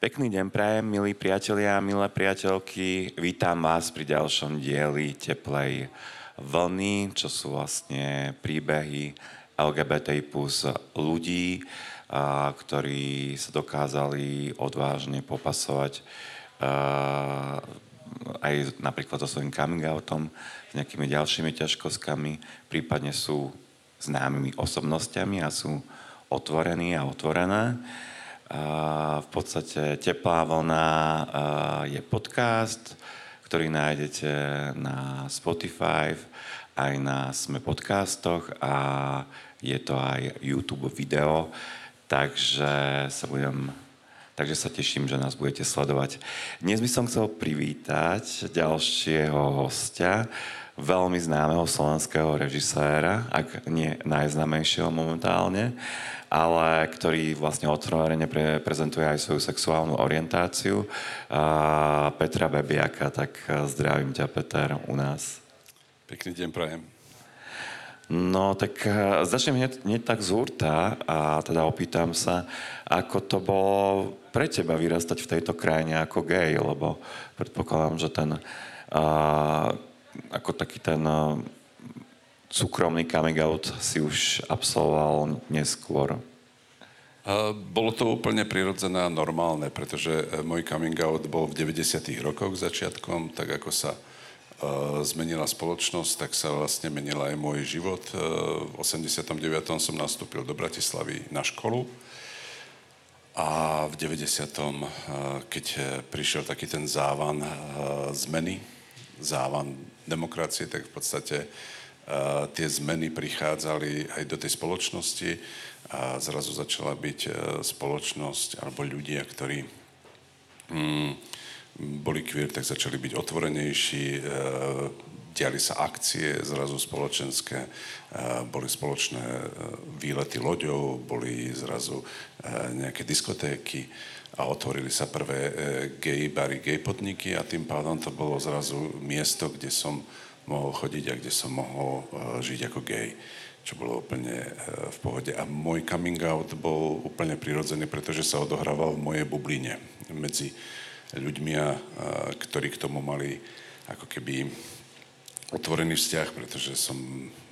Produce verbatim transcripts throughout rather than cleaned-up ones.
Pekný deň prajem, milí priatelia a milé priateľky. Vítam vás pri ďalšom dieli Teplej vlny, čo sú vlastne príbehy el gé bé té í plus ľudí, a, ktorí sa dokázali odvážne popasovať a, aj napríklad so svojím coming outom, s nejakými ďalšími ťažkostkami, prípadne sú známymi osobnostiami a sú otvorení a otvorené. Uh, v podstate Teplá vlna uh, je podcast, ktorý nájdete na Spotify, aj na Sme podcastoch a je to aj YouTube video, takže sa budem, takže sa teším, že nás budete sledovať. Dnes by som chcel privítať ďalšieho hostia, veľmi známeho slovenského režiséra, ak nie najznámejšieho momentálne, ale ktorý vlastne otvorene pre, prezentuje aj svoju sexuálnu orientáciu. A Petra Bebiaka, tak zdravím ťa, Peter, u nás. Pekný deň prajem. No, tak začnem hneď, hneď tak z hurta a teda opýtam sa, ako to bolo pre teba vyrastať v tejto krajine ako gej, lebo predpokladám, že ten... A, ako taký ten uh, súkromný coming out si už absolvoval neskôr? Uh, bolo to úplne prirodzené a normálne, pretože uh, môj coming out bol v deväťdesiatych rokoch začiatkom, tak ako sa uh, zmenila spoločnosť, tak sa vlastne menila aj môj život. Uh, v osemdesiatom deviatom som nastúpil do Bratislavy na školu a v deväťdesiatom uh, keď prišiel taký ten závan uh, zmeny, závan demokracie, tak v podstate uh, tie zmeny prichádzali aj do tej spoločnosti a zrazu začala byť uh, spoločnosť alebo ľudia, ktorí mm, boli queer, tak začali byť otvorenejší, uh, diali sa akcie zrazu spoločenské, uh, boli spoločné uh, výlety loďov, boli zrazu uh, nejaké diskotéky, a otvorili sa prvé e, gay bary, gay podniky a tým pádom to bolo zrazu miesto, kde som mohol chodiť a kde som mohol e, žiť ako gay, čo bolo úplne e, v pohode. A môj coming out bol úplne prirodzený, pretože sa odohrával v mojej bubline medzi ľuďmi, a, a, ktorí k tomu mali ako keby otvorený vzťah, pretože som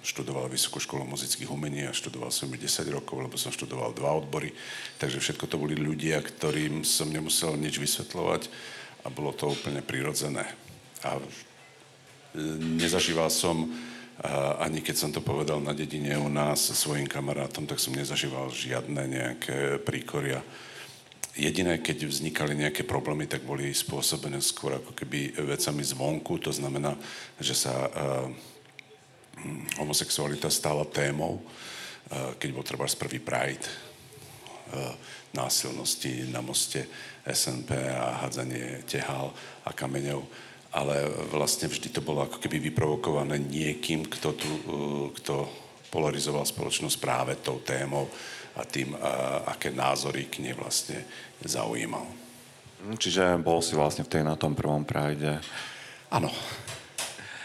študoval Vysokú školu muzických umení a študoval som ju desať rokov, lebo som študoval dva odbory. Takže všetko to boli ľudia, ktorým som nemusel nič vysvetľovať a bolo to úplne prirodzené. A nezažíval som, ani keď som to povedal na dedine u nás svojim kamarátom, tak som nezažíval žiadne nejaké príkoria. Jediné, keď vznikali nejaké problémy, tak boli spôsobené skôr ako keby vecami zvonku. To znamená, že sa uh, homosexualita stala témou, uh, keď bol trebárs prvý Pride, uh, násilnosti na moste es en pé a hádzanie tehál a kameňov. Ale vlastne vždy to bolo ako keby vyprovokované niekým, kto, tu, uh, kto polarizoval spoločnosť práve tou témou a tým, a, aké názory k nej vlastne zaujímal. Čiže bol si vlastne v tej na tom prvom Pride? Áno.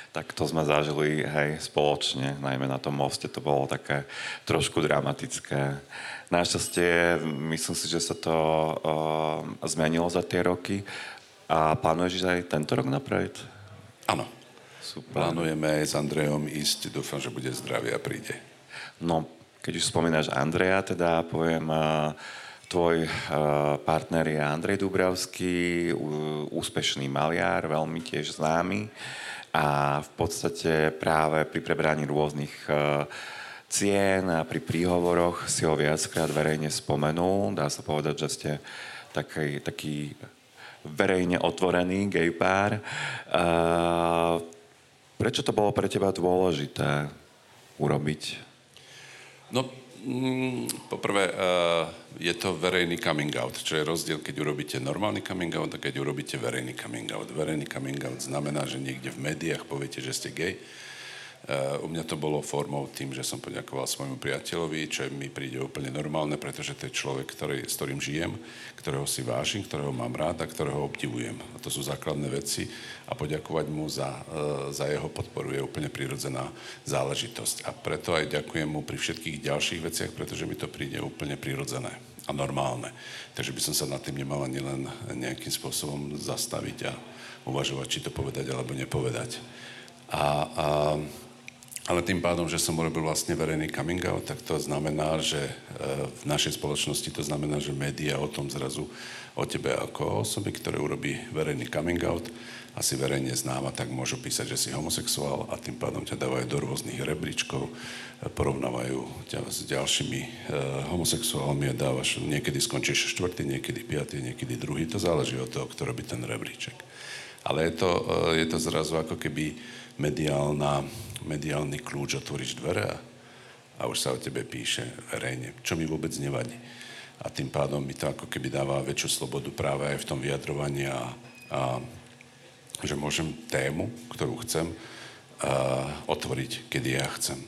Tak to sme zažili, hej, spoločne, najmä na tom moste to bolo také trošku dramatické. Našťastie, myslím si, že sa to uh, zmenilo za tie roky a plánuješ aj tento rok na Pride? Áno. Super. Plánujeme aj s Andrejom ísť, dúfam, že bude zdravý a príde. No, keď už spomínaš Andreja, teda poviem, tvoj partner je Andrej Dúbravský, úspešný maliar, veľmi tiež známy a v podstate práve pri prebraní rôznych cien a pri príhovoroch si ho viackrát verejne spomenul. Dá sa povedať, že ste taký, taký verejne otvorený gay pár. Prečo to bolo pre teba dôležité urobiť? No, mm, poprvé, uh, je to verejný coming out, čo je rozdiel, keď urobíte normálny coming out a keď urobíte verejný coming out. Verejný coming out znamená, že niekde v médiách poviete, že ste gay. Uh, u mňa to bolo formou tým, že som poďakoval svojmu priateľovi, čo mi príde úplne normálne, pretože to je človek, ktorý, s ktorým žijem, ktorého si vážim, ktorého mám rád a ktorého obdivujem. A to sú základné veci a poďakovať mu za, uh, za jeho podporu je úplne prirodzená záležitosť. A preto aj ďakujem mu pri všetkých ďalších veciach, pretože mi to príde úplne prirodzené. a normálne. Takže by som sa nad tým nemal ani len nejakým spôsobom zastaviť a uvažovať, či to povedať alebo nepovedať. A, a, ale tým pádom, že som urobil vlastne verejný coming out, tak to znamená, že v našej spoločnosti to znamená, že médiá o tom zrazu o tebe ako o osobe, ktoré urobí verejný coming out, asi verejne známa, tak môžu písať, že si homosexuál a tým pádom ťa dávajú do rôznych rebríčkov, porovnávajú ťa s ďalšími e, homosexuálmi a dávaš, niekedy skončíš štvrtý, niekedy piatý, niekedy druhý, to záleží od toho, kto robí ten rebríček. Ale je to, e, je to zrazu ako keby mediálna, mediálny kľúč, otvoríš dvere a, a už sa o tebe píše verejne, čo mi vôbec nevadí. A tým pádom mi to ako keby dáva väčšiu slobodu práve aj v tom vyjadrovaní a, a že môžem tému, ktorú chcem, uh, otvoriť, kedy ja chcem.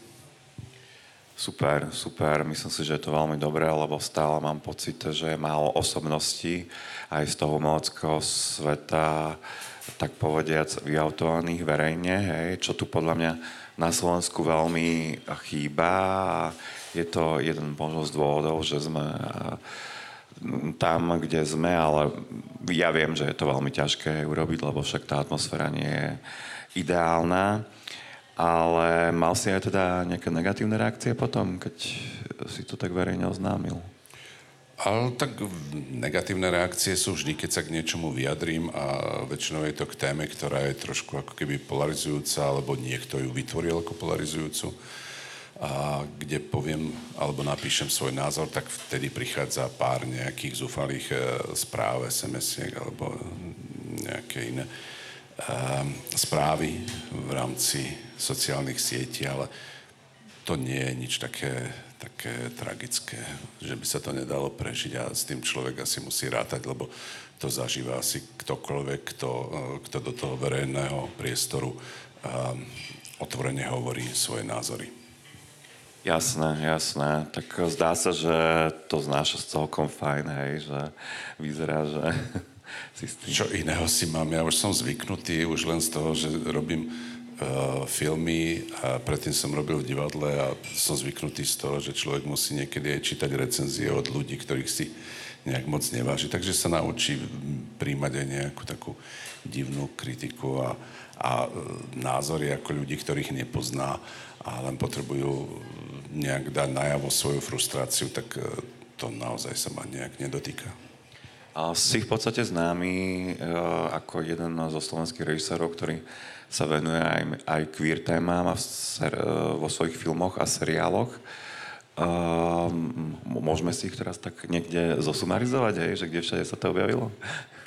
Super, super. Myslím si, že je to veľmi dobré, lebo stále mám pocit, že je málo osobností aj z toho umeleckého sveta, tak povediac, vyautovaných verejne, hej, čo tu podľa mňa na Slovensku veľmi chýba. Je to jeden možno z dôvodov, že sme... Uh, tam, kde sme, ale ja viem, že je to veľmi ťažké urobiť, lebo však tá atmosféra nie je ideálna. Ale mal si aj teda nejaké negatívne reakcie potom, keď si to tak verejne oznámil? Ale tak negatívne reakcie sú vždy, keď sa k niečomu vyjadrím a väčšinou je to k téme, ktorá je trošku ako keby polarizujúca, alebo niekto ju vytvoril ako polarizujúcu. A kde poviem, alebo napíšem svoj názor, tak vtedy prichádza pár nejakých zúfalých e, správ, es em esiek, alebo nejaké iné e, správy v rámci sociálnych sietí, ale to nie je nič také, také tragické, že by sa to nedalo prežiť a s tým človek asi musí rátať, lebo to zažíva asi ktokoľvek, kto, kto do toho verejného priestoru e, otvorene hovorí svoje názory. Jasné, jasné. Tak zdá sa, že to znáša celkom fajn, hej, že vyzerá, že si s tým... Čo iného si mám? Ja už som zvyknutý, už len z toho, že robím uh, filmy a predtým som robil v divadle a som zvyknutý z toho, že človek musí niekedy aj čítať recenzie od ľudí, ktorých si nejak moc neváži. Takže sa naučí príjmať aj nejakú takú divnú kritiku a, a názory ako ľudí, ktorých nepozná a len potrebujú nejak dať najavo svoju frustráciu, tak to naozaj sa ma nejak nedotýka. A si v podstate známy e, ako jeden zo slovenských režisérov, ktorý sa venuje aj, aj queer témam a ser, e, vo svojich filmoch a seriáloch. E, môžeme si ich teraz tak niekde zosumarizovať, hej, že kde všade sa to objavilo?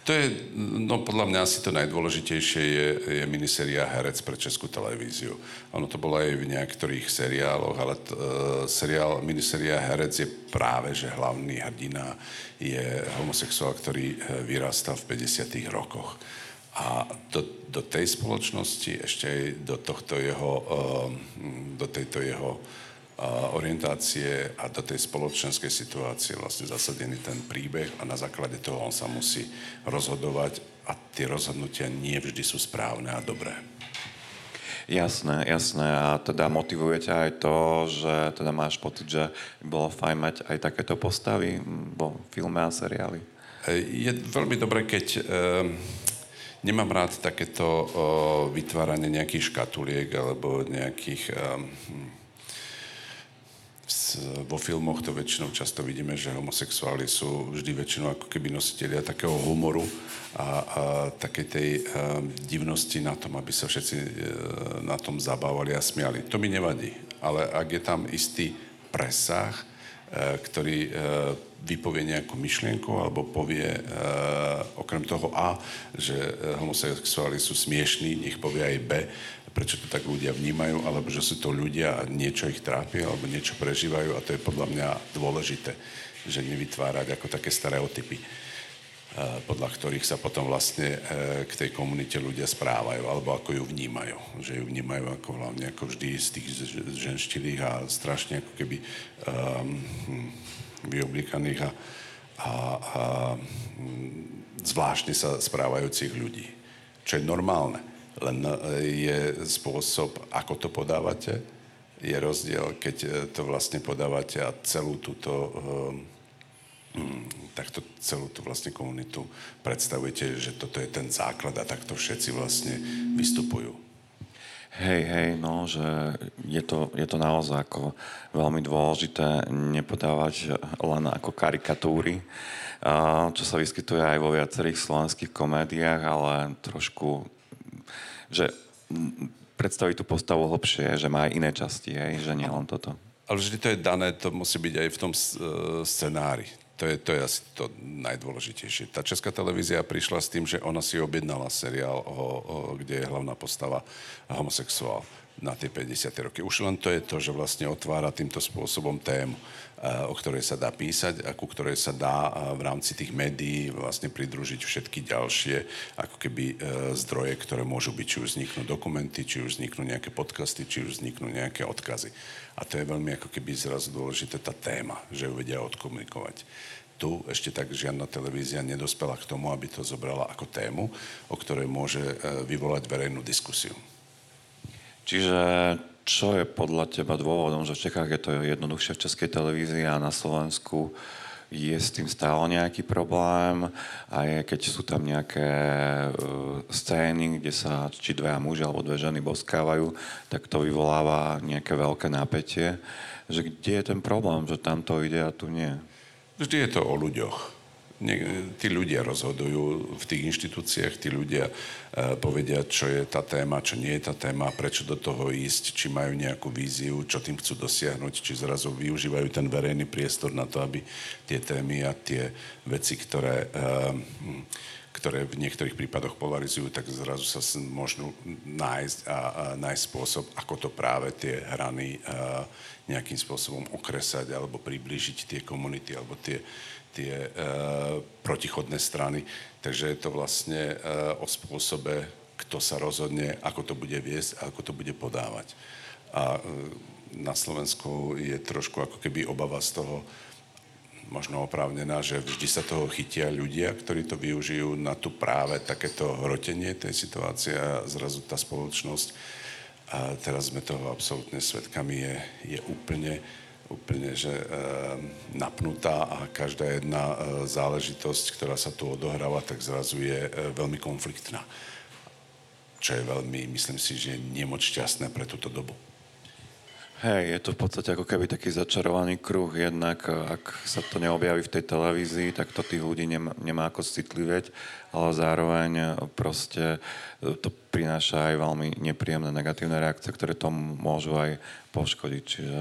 To je, no podľa mňa asi to najdôležitejšie je, je miniséria Herec pre Českú televíziu. Ono to bolo aj v niektorých seriáloch, ale t, e, seriál, miniséria Herec je práve, že hlavný hrdina je homosexuál, ktorý vyrastá v päťdesiatych rokoch. A do, do tej spoločnosti, ešte aj do tohto jeho, e, do tejto jeho orientácie a do tej spoločenskej situácie vlastne zasadený ten príbeh a na základe toho on sa musí rozhodovať a tie rozhodnutia nie vždy sú správne a dobré. Jasné, jasné. A teda motivujete aj to, že teda máš pocit, že bolo fajn mať aj takéto postavy vo filme a seriály? Je veľmi dobré, keď... Um, Nemám rád takéto uh, vytváranie nejakých škatuliek alebo nejakých... Um, Vo filmoch to väčšinou často vidíme, že homosexuáli sú vždy väčšinou ako keby nositelia takého humoru a, a takej tej a, divnosti na tom, aby sa všetci e, na tom zabávali a smiali. To mi nevadí, ale ak je tam istý presah, e, ktorý e, vypovie nejakú myšlienku alebo povie e, okrem toho A, že homosexuáli sú smiešní, nech povie aj B, prečo to tak ľudia vnímajú, alebo že sú to ľudia a niečo ich trápi, alebo niečo prežívajú a to je podľa mňa dôležité, že nevytvárať ako také stereotypy, podľa ktorých sa potom vlastne k tej komunite ľudia správajú, alebo ako ju vnímajú. Že ju vnímajú ako hlavne ako vždy z tých ženštilých a strašne ako keby um, vyoblikaných a, a, a zvláštne sa správajúcich ľudí, čo je normálne. Len je spôsob, ako to podávate, je rozdiel, keď to vlastne podávate a celú túto um, takto celú tú vlastne komunitu predstavujete, že toto je ten základ a takto všetci vlastne vystupujú. Hej, hej, no, že je to, je to naozaj ako veľmi dôležité nepodávať len ako karikatúry, čo sa vyskytuje aj vo viacerých slovenských komédiách, ale trošku, že predstaviť tú postavu hlbšie, že má aj iné časti, hej, že nie len toto. Ale vždy to je dané, to musí byť aj v tom scenári. To je, to je asi to najdôležitejšie. Tá Česká televízia prišla s tým, že ona si objednala seriál, o, o, kde je hlavná postava homosexuál na tie päťdesiate roky. Už len to je to, že vlastne otvára týmto spôsobom tému, o ktorej sa dá písať a ku ktorej sa dá v rámci tých médií vlastne pridružiť všetky ďalšie ako keby zdroje, ktoré môžu byť, či už vzniknú dokumenty, či už vzniknú nejaké podcasty, či už vzniknú nejaké odkazy. A to je veľmi ako keby zrazu dôležité tá téma, že ju vedia odkomunikovať. Tu ešte tak žiadna televízia nedospela k tomu, aby to zobrala ako tému, o ktorej môže vyvolať verejnú diskusiu. Čiže čo je podľa teba dôvodom, že v Čechách je to jednoduchšie v Českej televízii a na Slovensku je s tým stále nejaký problém? A je, keď sú tam nejaké uh, scény, kde sa či dvaja muži alebo dve ženy boskávajú, tak to vyvoláva nejaké veľké napätie. Že kde je ten problém, že tam to ide a tu nie? Vždy je to o ľuďoch. Tí ľudia rozhodujú v tých inštitúciách, tí ľudia uh, povedia, čo je tá téma, čo nie je tá téma, prečo do toho ísť, či majú nejakú víziu, čo tým chcú dosiahnuť, či zrazu využívajú ten verejný priestor na to, aby tie témy a tie veci, ktoré, uh, ktoré v niektorých prípadoch polarizujú, tak zrazu sa môžu nájsť a, a nájsť spôsob, ako to práve tie hrany uh, nejakým spôsobom okresať alebo priblížiť tie komunity alebo tie tie e, protichodné strany. Takže je to vlastne e, o spôsobe, kto sa rozhodne, ako to bude viesť a ako to bude podávať. A e, na Slovensku je trošku ako keby obava z toho, možno oprávnená, že vždy sa toho chytia ľudia, ktorí to využijú na tu práve takéto hrotenie tej situácie a zrazu tá spoločnosť, a teraz sme toho absolútne svedkami, je, je úplne úplne, že e, napnutá a každá jedna e, záležitosť, ktorá sa tu odohráva, tak zrazu je e, veľmi konfliktná. Čo je veľmi, myslím si, že nemoc šťastné pre túto dobu. Hej, je to v podstate ako keby taký začarovaný kruh. Jednak, ak sa to neobjaví v tej televízii, tak to tých ľudí nemá, nemá ako citlivieť, ale zároveň proste to prináša aj veľmi nepríjemné negatívne reakcie, ktoré tomu môžu aj poškodiť. Čiže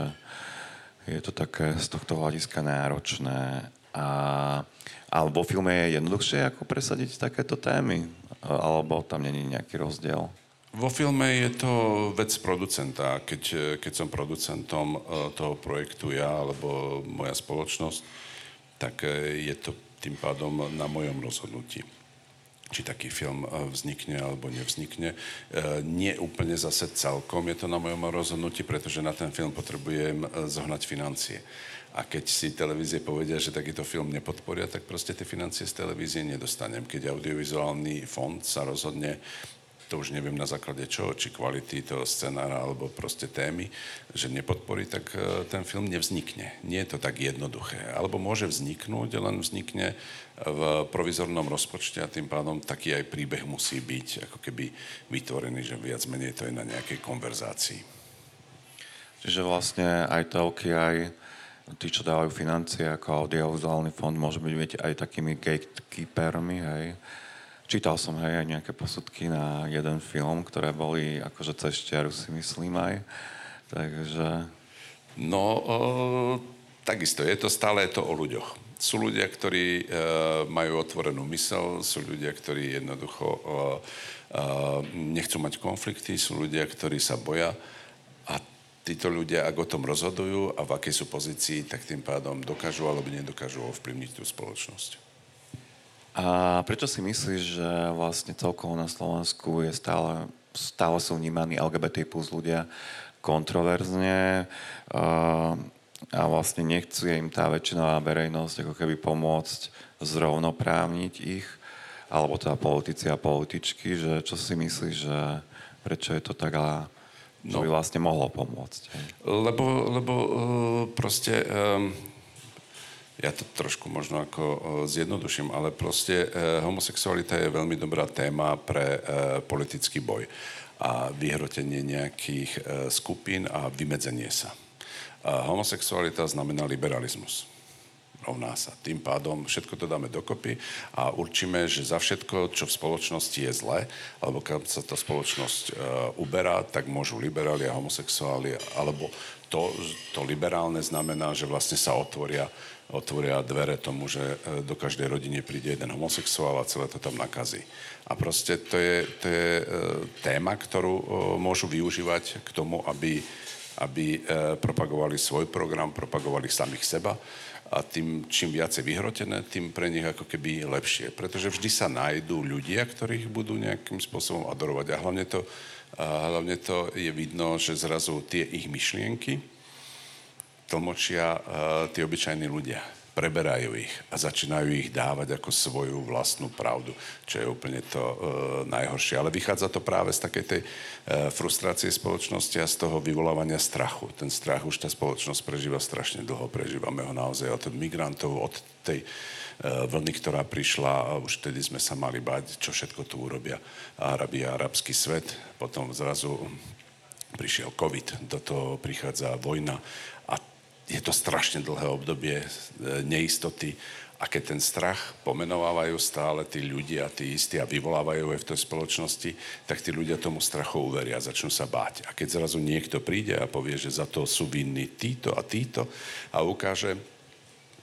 je to také z tohto hľadiska náročné. A, alebo vo filme je jednoduchšie ako presadiť takéto témy? Alebo tam není nejaký rozdiel? Vo filme je to vec producenta. Keď, keď som producentom toho projektu ja, alebo moja spoločnosť, tak je to tým pádom na mojom rozhodnutí, či taký film vznikne alebo nevznikne. Nie úplne zase celkom je to na mojom rozhodnutí, pretože na ten film potrebujem zohnať financie. A keď si televízie povedia, že takýto film nepodporia, tak proste tie financie z televízie nedostanem. Keď audiovizuálny fond sa rozhodne, to už neviem na základe čoho, či kvality toho scenára alebo proste témy, že nepodporí, tak ten film nevznikne. Nie je to tak jednoduché. Alebo môže vzniknúť, len vznikne v provizornom rozpočte a tým pádom taký aj príbeh musí byť ako keby vytvorený, že viac menej to je na nejakej konverzácii. Čiže vlastne aj telky, aj tí, čo dávajú financie ako audiovizuálny fond, môžu byť aj takými gatekeepermi, hej? Čítal som, hej, aj nejaké posudky na jeden film, ktoré boli akože cez čiaru, si myslím aj. Takže... No, o, takisto. Je to stále je to o ľuďoch. Sú ľudia, ktorí e, majú otvorenú myseľ, sú ľudia, ktorí jednoducho e, e, nechcú mať konflikty, sú ľudia, ktorí sa boja. A títo ľudia, ak o tom rozhodujú a v akej sú pozícii, tak tým pádom dokážu alebo nedokážu ovplyvniť tú spoločnosť. A prečo si myslíš, že vlastne celkovo na Slovensku je stále, stále sú vnímaní el gé bé té plus ľudia kontroverzne a, a vlastne nechce im tá väčšinová verejnosť ako keby pomôcť zrovnoprávniť ich, alebo teda politici a političky, že čo si myslíš, že prečo je to tak a čo by vlastne mohlo pomôcť? Lebo, lebo proste... Um... ja to trošku možno ako zjednoduším, ale proste homosexualita je veľmi dobrá téma pre politický boj a vyhrotenie nejakých skupín a vymedzenie sa. Homosexualita znamená liberalizmus. Rovná sa. Tým pádom všetko to dáme dokopy a určíme, že za všetko, čo v spoločnosti je zlé, alebo keď sa tá spoločnosť e, uberá, tak môžu liberáli a homosexuáli, alebo to, to liberálne znamená, že vlastne sa otvoria, otvoria dvere tomu, že do každej rodiny príde jeden homosexuál a celé to tam nakazí. A proste to je, to je e, téma, ktorú e, môžu využívať k tomu, aby, aby e, propagovali svoj program, propagovali samých seba. A tým, čím viacej vyhrotené, tým pre nich ako keby lepšie. Pretože vždy sa nájdú ľudia, ktorých budú nejakým spôsobom adorovať. A hlavne to, a hlavne to je vidno, že zrazu tie ich myšlienky tlmočia tie obyčajní ľudia. Preberajú ich a začínajú ich dávať ako svoju vlastnú pravdu, čo je úplne to e, najhoršie. Ale vychádza to práve z takej tej e, frustrácie spoločnosti a z toho vyvolávania strachu. Ten strach už tá spoločnosť prežíva strašne dlho, prežívame ho naozaj od migrantov, od tej e, vlny, ktorá prišla, a už vtedy sme sa mali báť, čo všetko tu urobia Arabi a arabský svet. Potom zrazu prišiel COVID, do toho prichádza vojna. Je to strašne dlhé obdobie neistoty a keď ten strach pomenovávajú stále tí ľudia, tí istí a vyvolávajú aj v tej spoločnosti, tak tí ľudia tomu strachu uveria, začnú sa báť. A keď zrazu niekto príde a povie, že za to sú vinní títo a títo a ukáže,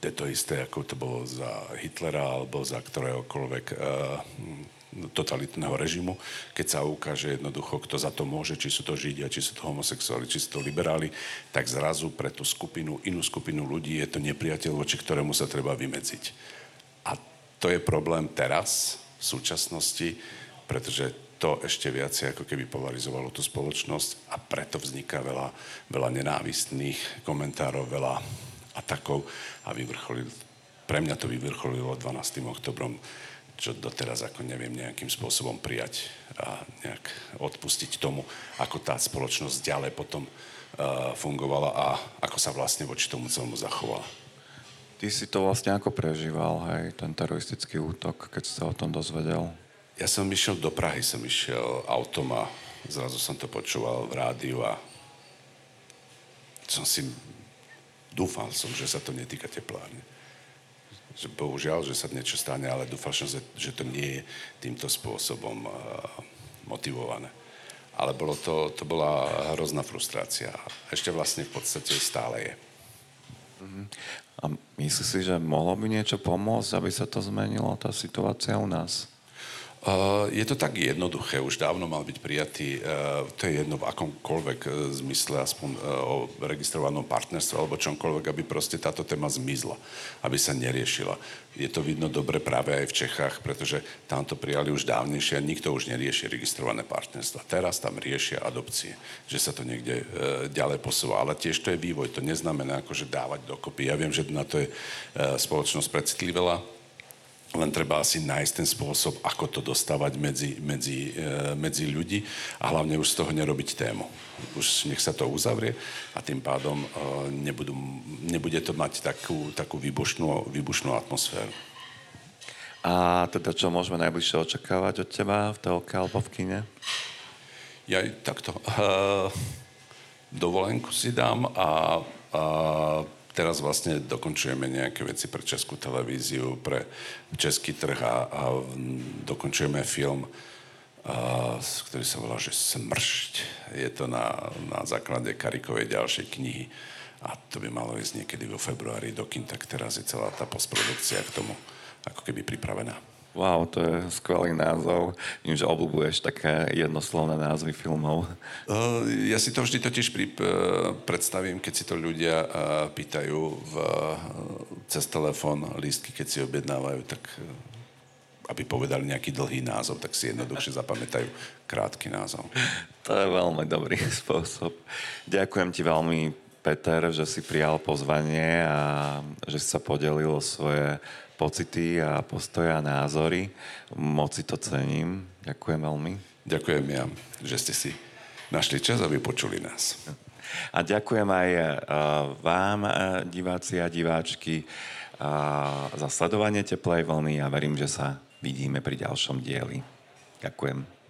to je to isté, ako to bolo za Hitlera alebo za ktoréhokoľvek Uh, totalitného režimu, keď sa ukáže jednoducho, kto za to môže, či sú to Židia, či sú to homosexuáli, či sú to liberáli, tak zrazu pre tú skupinu, inú skupinu ľudí je to nepriateľ, voči ktorému sa treba vymedziť. A to je problém teraz, v súčasnosti, pretože to ešte viac ako keby polarizovalo tú spoločnosť a preto vzniká veľa, veľa nenávistných komentárov, veľa atakov a vyvrcholil, pre mňa to vyvrcholilo dvanástym októbrom, čo doteraz ako neviem nejakým spôsobom prijať a nejak odpustiť tomu, ako tá spoločnosť ďalej potom uh, fungovala a ako sa vlastne voči tomu celému zachovala. Ty si to vlastne ako prežíval, hej, ten teroristický útok, keď si sa o tom dozvedel? Ja som išiel do Prahy, som išiel autom a zrazu som to počúval v rádiu a som si dúfal som, že sa to netýka teplárne. Že bohužiaľ, že sa niečo stane, ale dúfam, že, že to nie je týmto spôsobom uh, motivované. Ale bolo to, to bola hrozná frustrácia. Ešte vlastne v podstate stále je. Mm-hmm. A myslíš si, že mohlo by niečo pomôcť, aby sa to zmenilo, tá situácia u nás? Uh, je to tak jednoduché. Už dávno mal byť prijatý, uh, to je jedno v akomkoľvek uh, zmysle, aspoň uh, o registrovanom partnerstve alebo čomkoľvek, aby proste táto téma zmizla, aby sa neriešila. Je to vidno dobre práve aj v Čechách, pretože tam to prijali už dávnejšie a nikto už nerieši registrované partnerstva. Teraz tam riešia adopcie, že sa to niekde uh, ďalej posúva. Ale tiež to je vývoj, to neznamená akože dávať dokopy. Ja viem, že na to je uh, spoločnosť precitlivela, len treba asi nájsť ten spôsob, ako to dostávať medzi, medzi, e, medzi ľudí a hlavne už z toho nerobiť tému. Už nech sa to uzavrie a tým pádom e, nebudú, nebude to mať takú, takú výbušnú, výbušnú atmosféru. A teda čo môžeme najbližšie očakávať od teba v telke alebo v kine? Ja takto. E, dovolenku si dám a... a teraz vlastne dokončujeme nejaké veci pre Českú televíziu, pre český trh a, a dokončujeme film, a, ktorý sa volá, že Smršť. Je to na, na základe Karikovej ďalšej knihy a to by malo ísť niekedy vo februári do kín, tak teraz je celá tá postprodukcia k tomu ako keby pripravená. Wow, to je skvelý názov. Vím, že obľúbuješ také jednoslovné názvy filmov. Ja si to vždy totiž pri, predstavím, keď si to ľudia pýtajú v, cez telefón, lístky, keď si objednávajú, tak aby povedali nejaký dlhý názov, tak si jednoduchšie zapamätajú krátky názov. To je veľmi dobrý spôsob. Ďakujem ti veľmi, Peter, že si prijal pozvanie a že si sa podelil o svoje pocity a postoje a názory. Moc si to cením. Ďakujem veľmi. Ďakujem ja, že ste si našli čas, aby počuli nás. A ďakujem aj vám, diváci a diváčky, za sledovanie Teplej vlny a verím, že sa vidíme pri ďalšom dieli. Ďakujem.